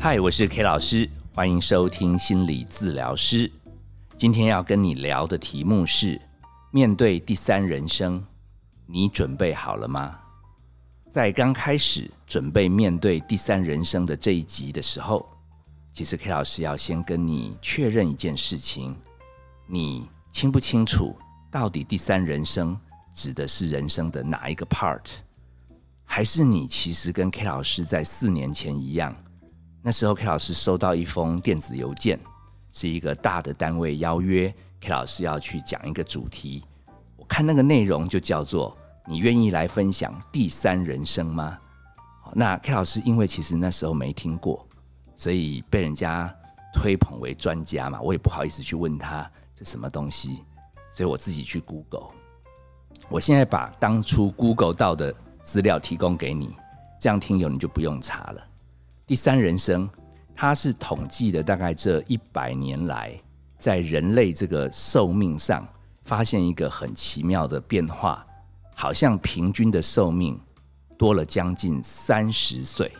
嗨，我是 K 老师，欢迎收听心理治疗师。今天要跟你聊的题目是，面对第三人生，你准备好了吗？在刚开始准备面对第三人生的这一集的时候，其实 K 老师要先跟你确认一件事情，你清不清楚到底第三人生指的是人生的哪一个 part？ 还是你其实跟 K 老师在4年前一样，那时候 K 老师收到一封电子邮件，是一个大的单位邀约 K 老师要去讲一个主题，我看那个内容就叫做你愿意来分享第三人生吗？那 K 老师因为其实那时候没听过，所以被人家推捧为专家嘛，我也不好意思去问他这什么东西，所以我自己去 Google。 我现在把当初 Google 到的资料提供给你，这样听友你就不用查了。第三人生，它是统计了大概这100年来，在人类这个寿命上发现一个很奇妙的变化，好像平均的寿命多了将近30岁，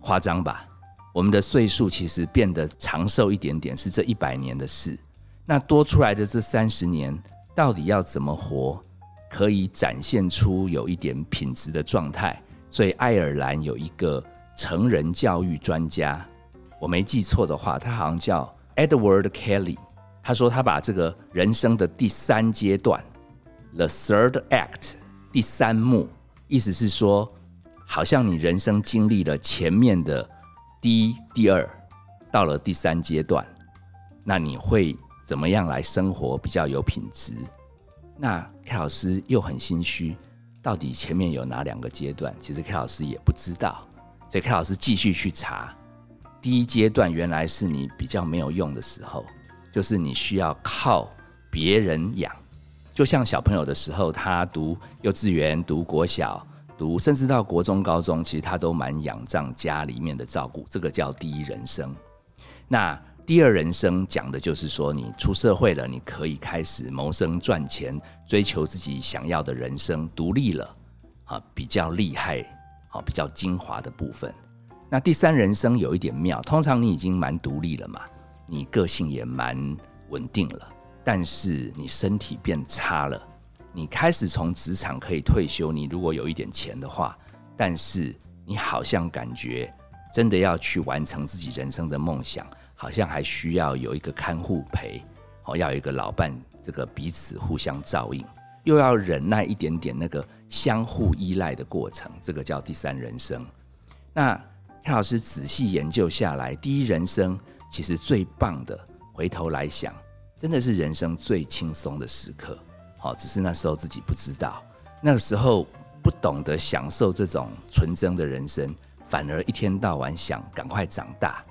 夸张吧？我们的岁数其实变得长寿一点点，是这100年的事。那多出来的这30年，到底要怎么活，可以展现出有一点品质的状态？所以爱尔兰有一个成人教育专家，我没记错的话，他好像叫 Edward Kelly， 他说他把这个人生的第3阶段 The Third Act 第3幕，意思是说好像你人生经历了前面的第1、第2，到了第3阶段，那你会怎么样来生活比较有品质？那 K 老师又很心虚，到底前面有哪2个阶段，其实 K 老师也不知道，所以 K 老师继续去查，第1阶段原来是你比较没有用的时候，就是你需要靠别人养，就像小朋友的时候，他读幼稚园、读国小、读甚至到国中、高中，其实他都蛮仰仗家里面的照顾，这个叫第1人生。那第2人生讲的就是说，你出社会了，你可以开始谋生赚钱，追求自己想要的人生，独立了，比较厉害，比较精华的部分。那第3人生有一点妙，通常你已经蛮独立了嘛，你个性也蛮稳定了，但是你身体变差了，你开始从职场可以退休，你如果有一点钱的话，但是你好像感觉真的要去完成自己人生的梦想，好像还需要有一个看护陪，要有一个老伴，这个彼此互相照应，又要忍耐一点点那个相互依赖的过程，这个叫第3人生。那K老师仔细研究下来，第1人生其实最棒的，回头来想，真的是人生最轻松的时刻，只是那时候自己不知道，那个时候不懂得享受这种纯真的人生，反而一天到晚想赶快长大。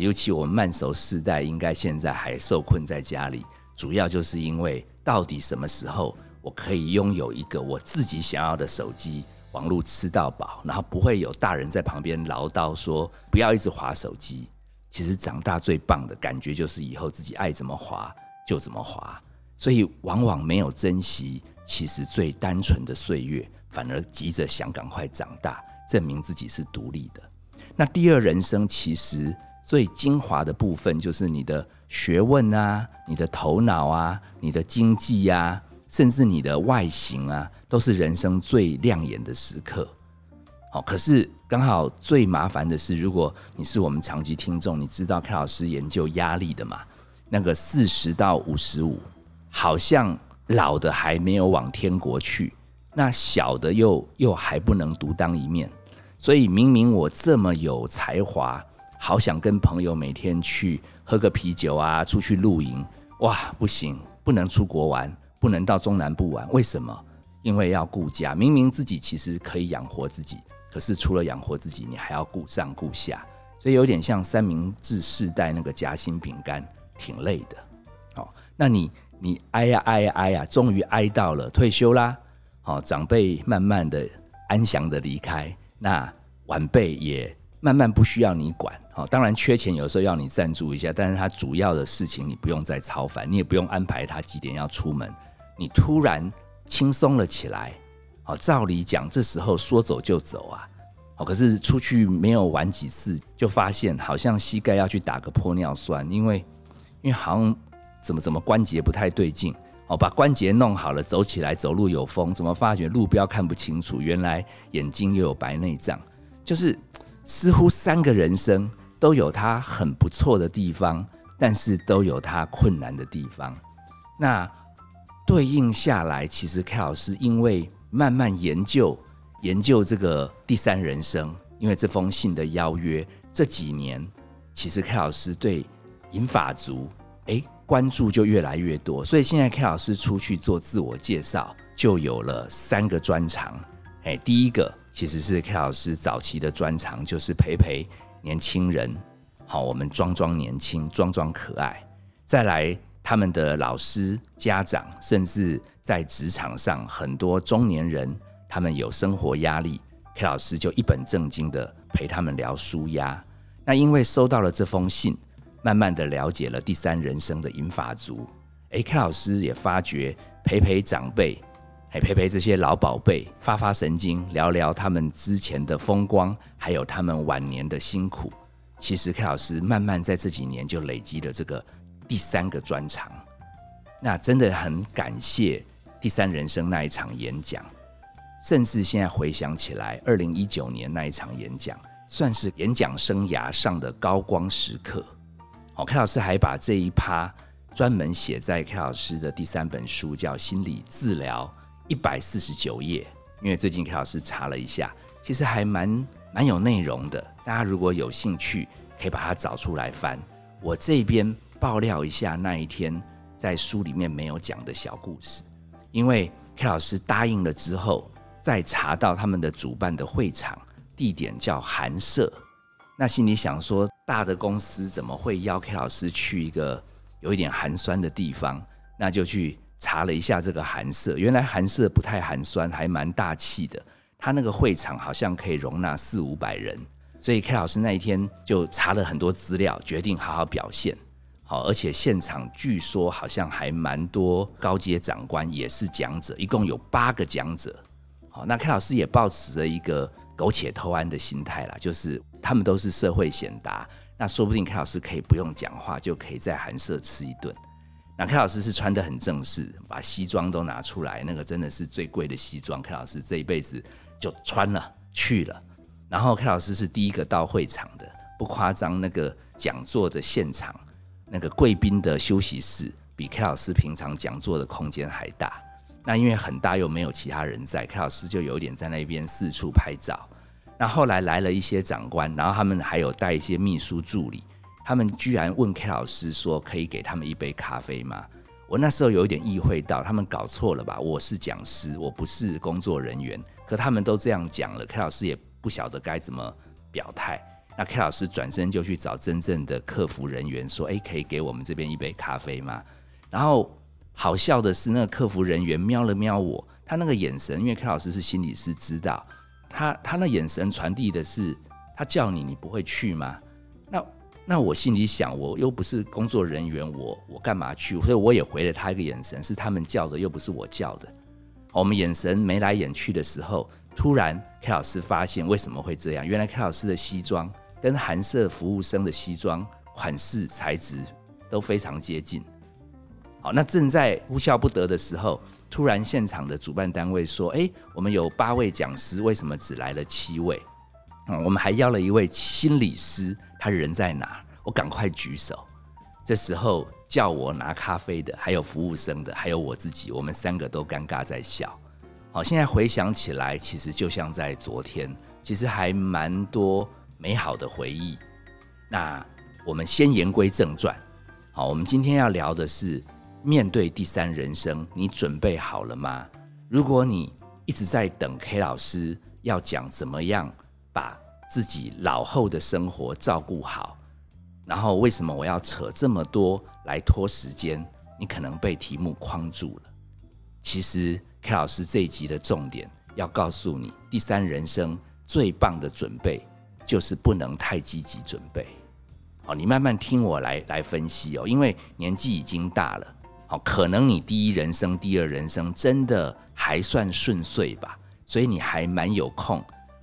尤其我们慢熟世代，应该现在还受困在家里，主要就是因为到底什么时候我可以拥有一个我自己想要的手机，网络吃到饱，然后不会有大人在旁边唠叨说不要一直滑手机。其实长大最棒的感觉就是以后自己爱怎么滑就怎么滑，所以往往没有珍惜其实最单纯的岁月，反而急着想赶快长大，证明自己是独立的。那第2人生其实最精华的部分，就是你的学问啊，你的头脑啊，你的经济啊，甚至你的外形啊，都是人生最亮眼的时刻。可是刚好最麻烦的是，如果你是我们长期听众，你知道 K 老师研究压力的嘛，那个40到55，好像老的还没有往天国去，那小的又还不能独当一面。所以明明我这么有才华，好想跟朋友每天去喝个啤酒啊，出去露营，哇，不行，不能出国玩，不能到中南部玩，为什么？因为要顾家。明明自己其实可以养活自己，可是除了养活自己，你还要顾上顾下，所以有点像三明治世代那个夹心饼干，挺累的。那你挨呀挨呀挨呀，终于挨到了退休啦。长辈慢慢的安详的离开，那晚辈也慢慢不需要你管。当然缺钱有时候要你赞助一下，但是他主要的事情你不用再操烦，你也不用安排他几点要出门。你突然轻松了起来，照理讲这时候说走就走啊，可是出去没有玩几次就发现好像膝盖要去打个玻尿酸，因为好像怎么关节不太对劲，把关节弄好了，走起来走路有风，怎么发觉路标看不清楚，原来眼睛又有白内障。就是似乎三个人生都有它很不错的地方，但是都有它困难的地方。那对应下来，其实 K 老师因为慢慢研究这个第三人生，因为这封信的邀约，这几年其实 K 老师对银发族关注就越来越多，所以现在 K 老师出去做自我介绍就有了3个专长。第一个其实是 K 老师早期的专长，就是陪年轻人，好，我们装年轻，装可爱。再来他们的老师、家长，甚至在职场上很多中年人他们有生活压力， K 老师就一本正经的陪他们聊抒压。那因为收到了这封信，慢慢的了解了第三人生的银发族，K 老师也发觉陪长辈，陪这些老宝贝发神经，聊聊他们之前的风光，还有他们晚年的辛苦。其实 K 老师慢慢在这几年就累积了这个第3个专长。那真的很感谢第三人生那一场演讲，甚至现在回想起来，2019年那一场演讲算是演讲生涯上的高光时刻。K 老师还把这一趴专门写在 K 老师的第3本书，叫《心理治疗》149页，因为最近 K 老师查了一下，其实还蛮有内容的，大家如果有兴趣可以把它找出来翻。我这边爆料一下那一天在书里面没有讲的小故事，因为 K 老师答应了之后，再查到他们的主办的会场地点叫寒舍，那心里想说大的公司怎么会邀 K 老师去一个有一点寒酸的地方，那就去查了一下这个寒舍，原来寒舍不太寒酸，还蛮大气的，他那个会场好像可以容纳400-500人，所以 K 老师那一天就查了很多资料，决定好好表现。好，而且现场据说好像还蛮多高阶长官也是讲者，一共有8个讲者。好，那 K 老师也抱持着一个苟且偷安的心态啦，就是他们都是社会贤达，那说不定 K 老师可以不用讲话就可以在寒舍吃一顿。那 K 老师是穿得很正式，把西装都拿出来，那个真的是最贵的西装， K 老师这一辈子就穿了去了。然后 K 老师是第一个到会场的，不夸张，那个讲座的现场，那个贵宾的休息室比 K 老师平常讲座的空间还大。那因为很大又没有其他人在， K 老师就有点在那边四处拍照。那后来来了一些长官，然后他们还有带一些秘书助理，他们居然问 K 老师说可以给他们一杯咖啡吗？我那时候有一点意会到他们搞错了吧，我是讲师，我不是工作人员，可他们都这样讲了， K 老师也不晓得该怎么表态。那 K 老师转身就去找真正的客服人员说，可以给我们这边一杯咖啡吗？然后好笑的是，那个客服人员瞄了瞄我，他那个眼神，因为 K 老师是心理师知道，他那眼神传递的是，他叫你，你不会去吗？那我心里想，我又不是工作人员，我干嘛去？所以我也回了他一个眼神，是他们叫的，又不是我叫的。我们眼神眉来眼去的时候，突然 K 老师发现为什么会这样？原来 K 老师的西装跟寒舍服务生的西装款式、材质都非常接近。好，那正在哭笑不得的时候，突然现场的主办单位说，我们有8位讲师，为什么只来了7位？我们还邀了一位心理师，他人在哪？我赶快举手。这时候叫我拿咖啡的，还有服务生的，还有我自己，我们3个都尴尬在笑。好，现在回想起来，其实就像在昨天，其实还蛮多美好的回忆。那我们先言归正传。好，我们今天要聊的是面对第三人生，你准备好了吗？如果你一直在等 K 老师要讲怎么样把自己老后的生活照顾好，然后为什么我要扯这么多来拖时间，你可能被题目框住了。其实 K 老师这一集的重点要告诉你，第三人生最棒的准备就是不能太积极准备。好，你慢慢听我来分析哦，因为年纪已经大了，可能你第一人生、第二人生真的还算顺遂吧，所以你还蛮有空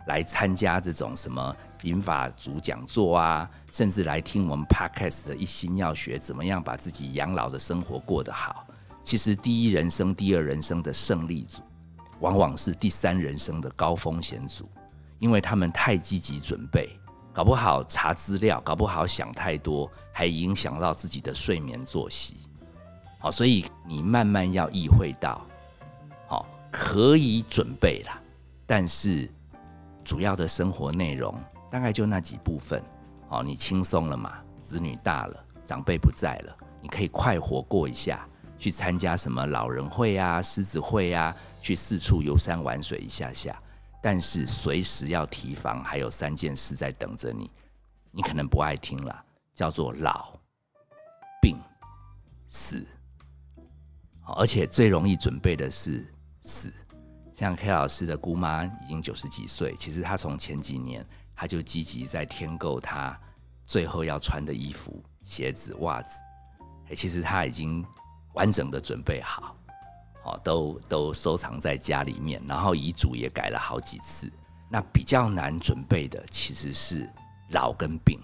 来参加这种什么银发族讲座啊，甚至来听我们 podcast 的一心要学怎么样把自己养老的生活过得好。其实第一人生、第二人生的胜利组，往往是第三人生的高风险组，因为他们太积极准备，搞不好查资料，搞不好想太多，还影响到自己的睡眠作息。好，所以你慢慢要意会到，好，可以准备啦，但是主要的生活内容大概就那几部分。好，你轻松了嘛？子女大了，长辈不在了，你可以快活过一下，去参加什么老人会啊、狮子会啊，去四处游山玩水一下下。但是随时要提防，还有三件事在等着你，你可能不爱听啦，叫做老、病、死。而且最容易准备的是死。像 K 老师的姑妈已经90几岁，其实她从前几年，她就积极在添购她最后要穿的衣服、鞋子、袜子。其实她已经完整的准备好，都收藏在家里面，然后遗嘱也改了好几次。那比较难准备的其实是老跟病，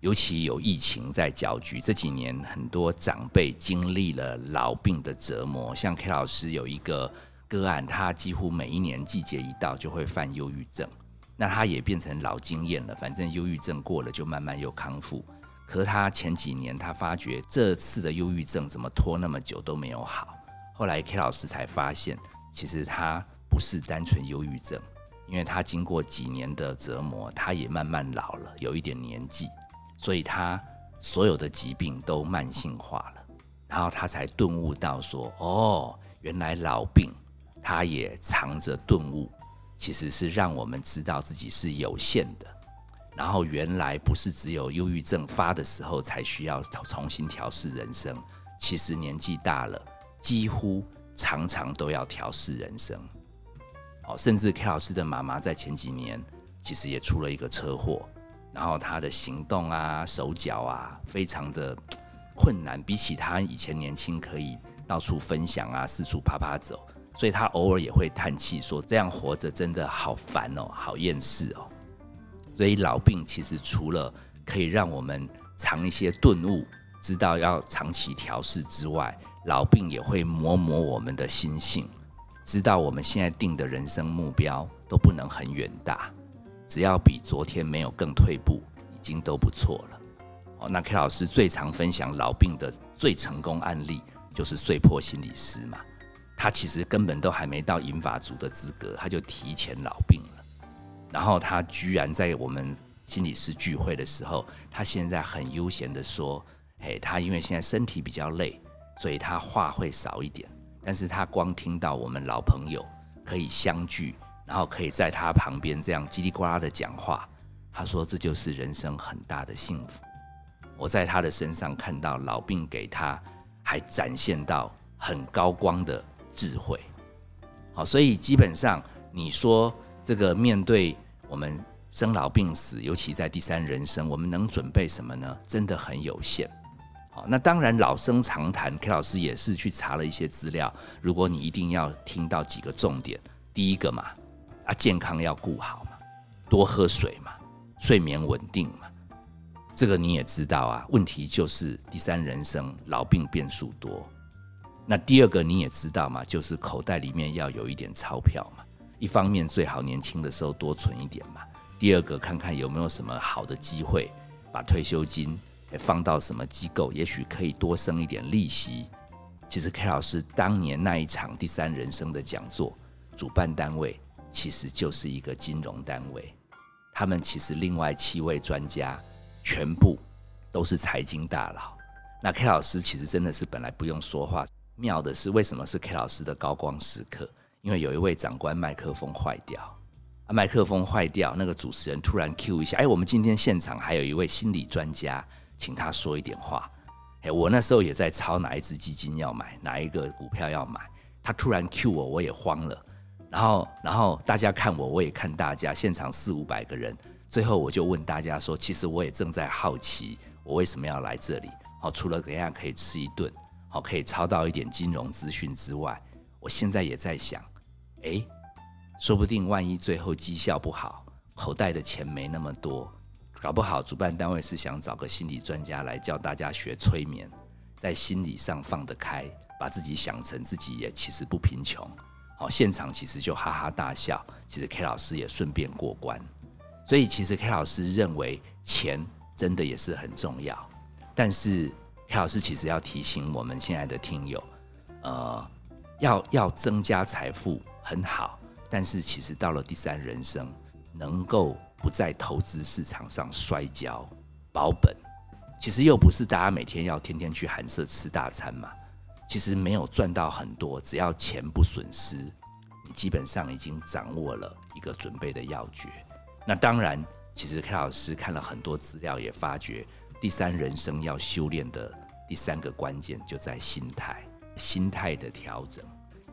尤其有疫情在搅局，这几年很多长辈经历了老病的折磨。像 K 老师有一个个案，他几乎每一年季节一到就会犯忧郁症，那他也变成老经验了，反正忧郁症过了就慢慢又康复。可是他前几年他发觉这次的忧郁症怎么拖那么久都没有好，后来 K 老师才发现，其实他不是单纯忧郁症，因为他经过几年的折磨，他也慢慢老了，有一点年纪，所以他所有的疾病都慢性化了。然后他才顿悟到说，哦，原来老病他也藏着顿悟，其实是让我们知道自己是有限的。然后原来不是只有忧郁症发的时候才需要重新调试人生，其实年纪大了，几乎常常都要调试人生。甚至 K 老师的妈妈在前几年其实也出了一个车祸，然后她的行动啊、手脚啊非常的困难，比起她以前年轻可以到处分享啊、四处爬走，所以她偶尔也会叹气说，这样活着真的好烦哦，好厌世哦。所以老病其实除了可以让我们尝一些顿悟，知道要长期调试之外，老病也会磨磨我们的心性，知道我们现在定的人生目标都不能很远大，只要比昨天没有更退步，已经都不错了。那 K 老师最常分享老病的最成功案例就是穗波心理师嘛，他其实根本都还没到银发族的资格，他就提前老病了。然后他居然在我们心理师聚会的时候，他现在很悠闲的说，他因为现在身体比较累，所以他话会少一点，但是他光听到我们老朋友可以相聚，然后可以在他旁边这样叽里呱啦的讲话，他说这就是人生很大的幸福。我在他的身上看到老病给他还展现到很高光的智慧。好，所以基本上你说这个面对我们生老病死，尤其在第三人生，我们能准备什么呢？真的很有限。那当然老生常谈， K 老师也是去查了一些资料，如果你一定要听到几个重点，第一个嘛，健康要顾好嘛，多喝水嘛，睡眠稳定嘛，这个你也知道啊，问题就是第三人生老病变数多。那第二个你也知道嘛，就是口袋里面要有一点钞票嘛，一方面最好年轻的时候多存一点嘛，第二个看看有没有什么好的机会把退休金放到什么机构，也许可以多生一点利息。其实 K 老师当年那一场第三人生的讲座，主办单位其实就是一个金融单位，他们其实另外7位专家全部都是财经大佬。那 K 老师其实真的是本来不用说话，妙的是为什么是 K 老师的高光时刻，因为有一位长官麦克风坏掉，麦克风坏掉，那个主持人突然 Q 一下，我们今天现场还有一位心理专家，请他说一点话。我那时候也在抄哪一只基金要买，哪一个股票要买，他突然 cue 我，我也慌了，然后大家看我，我也看大家，现场400-500个人，最后我就问大家说，其实我也正在好奇我为什么要来这里，除了等一下可以吃一顿，可以抄到一点金融资讯之外，我现在也在想，说不定万一最后绩效不好，侯代的钱没那么多，搞不好主办单位是想找个心理专家来教大家学催眠，在心理上放得开，把自己想成自己也其实不贫穷。现场其实就哈哈大笑，其实 K 老师也顺便过关。所以其实 K 老师认为钱真的也是很重要，但是 K 老师其实要提醒我们现在的听友，要增加财富很好，但是其实到了第三人生，能够不在投资市场上摔跤保本，其实又不是大家每天要天天去寒舍吃大餐嘛。其实没有赚到很多，只要钱不损失，你基本上已经掌握了一个准备的要诀。那当然，其实 K 老师看了很多资料，也发觉第三人生要修炼的第三个关键就在心态，心态的调整。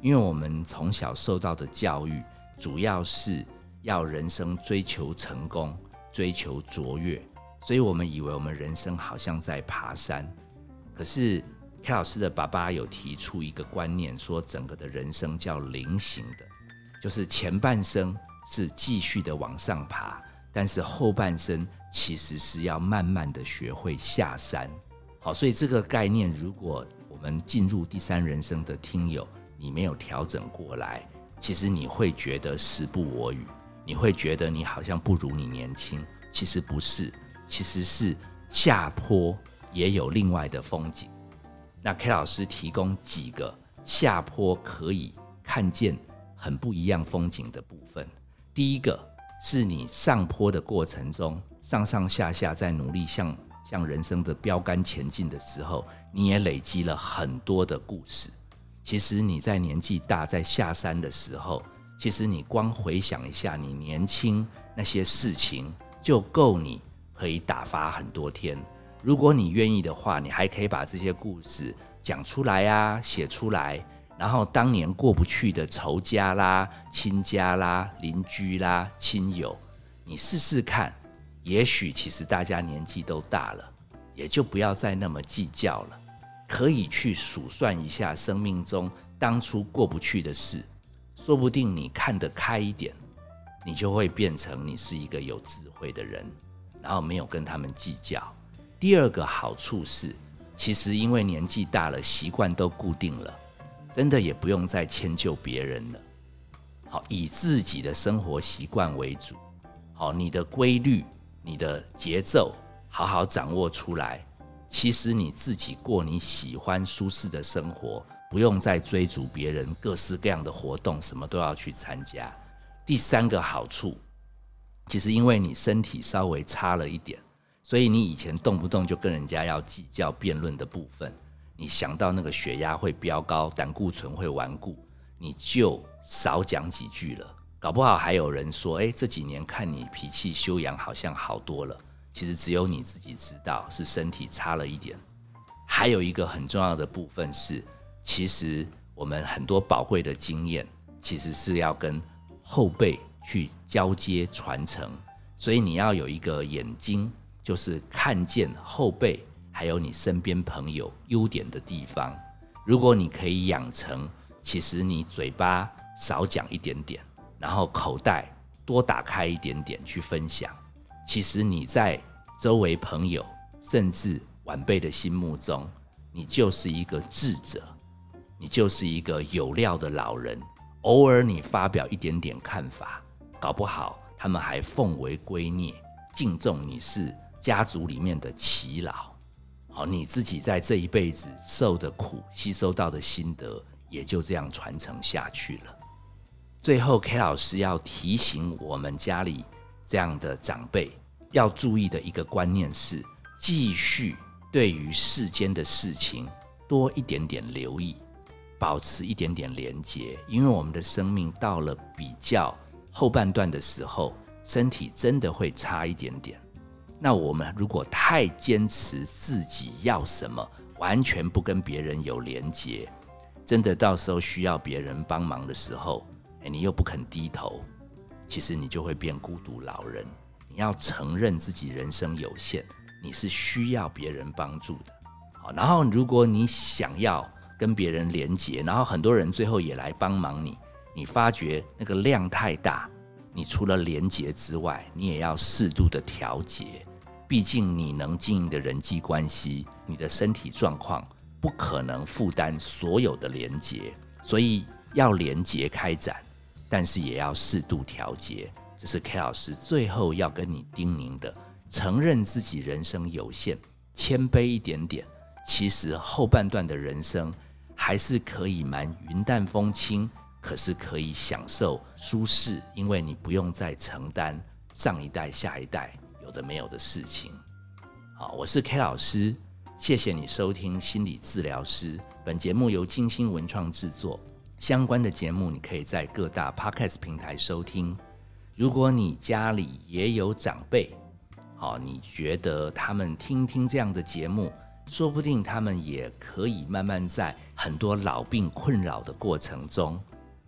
因为我们从小受到的教育，主要是要人生追求成功，追求卓越，所以我们以为我们人生好像在爬山，可是K 老师的爸爸有提出一个观念，说整个的人生叫菱形的，就是前半生是继续的往上爬，但是后半生其实是要慢慢的学会下山。好，所以这个概念，如果我们进入第三人生的听友，你没有调整过来，其实你会觉得时不我与，你会觉得你好像不如你年轻，其实不是，其实是下坡也有另外的风景。那 K 老师提供几个下坡可以看见很不一样风景的部分。第一个是你上坡的过程中，上上下下在努力向人生的标杆前进的时候，你也累积了很多的故事。其实你在年纪大，在下山的时候，其实你光回想一下你年轻那些事情，就够你可以打发很多天。如果你愿意的话，你还可以把这些故事讲出来啊，写出来，然后当年过不去的仇家啦、亲家啦、邻居啦、亲友，你试试看，也许其实大家年纪都大了，也就不要再那么计较了，可以去数算一下生命中当初过不去的事，说不定你看得开一点，你就会变成你是一个有智慧的人，然后没有跟他们计较。第二个好处是，其实因为年纪大了，习惯都固定了，真的也不用再迁就别人了。好，以自己的生活习惯为主，好，你的规律、你的节奏，好好掌握出来。其实你自己过你喜欢舒适的生活，不用再追逐别人各式各样的活动，什么都要去参加。第三个好处，其实因为你身体稍微差了一点，所以你以前动不动就跟人家要计较辩论的部分，你想到那个血压会飙高，胆固醇会顽固，你就少讲几句了。搞不好还有人说，这几年看你脾气修养好像好多了，其实只有你自己知道是身体差了一点。还有一个很重要的部分是，其实我们很多宝贵的经验其实是要跟后辈去交接传承，所以你要有一个眼睛，就是看见后辈还有你身边朋友优点的地方。如果你可以养成，其实你嘴巴少讲一点点，然后口袋多打开一点点去分享，其实你在周围朋友甚至晚辈的心目中，你就是一个智者，你就是一个有料的老人。偶尔你发表一点点看法，搞不好他们还奉为圭臬，敬重你是家族里面的耆老。好，你自己在这一辈子受的苦，吸收到的心得，也就这样传承下去了。最后 K 老师要提醒我们家里这样的长辈要注意的一个观念是，继续对于世间的事情多一点点留意，保持一点点连结。因为我们的生命到了比较后半段的时候，身体真的会差一点点。那我们如果太坚持自己要什么，完全不跟别人有连结，真的到时候需要别人帮忙的时候，你又不肯低头，其实你就会变孤独老人。你要承认自己人生有限，你是需要别人帮助的。好，然后如果你想要跟别人连结，然后很多人最后也来帮忙你，你发觉那个量太大，你除了连结之外，你也要适度的调节。毕竟你能经营的人际关系，你的身体状况不可能负担所有的连结，所以要连结开展，但是也要适度调节。这是 K 老师最后要跟你叮咛的，承认自己人生有限，谦卑一点点。其实后半段的人生还是可以蛮云淡风轻，可是可以享受舒适，因为你不用再承担上一代下一代有的没有的事情。好，我是 K 老师，谢谢你收听心理治疗师。本节目由金星文创制作，相关的节目你可以在各大 Podcast 平台收听。如果你家里也有长辈，好，你觉得他们听听这样的节目，说不定他们也可以慢慢在很多老病困扰的过程中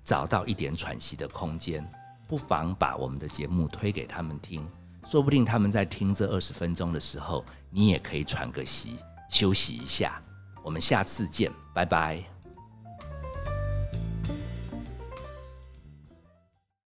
找到一点喘息的空间，不妨把我们的节目推给他们听。说不定他们在听这20分钟的时候，你也可以喘个息，休息一下。我们下次见，拜拜。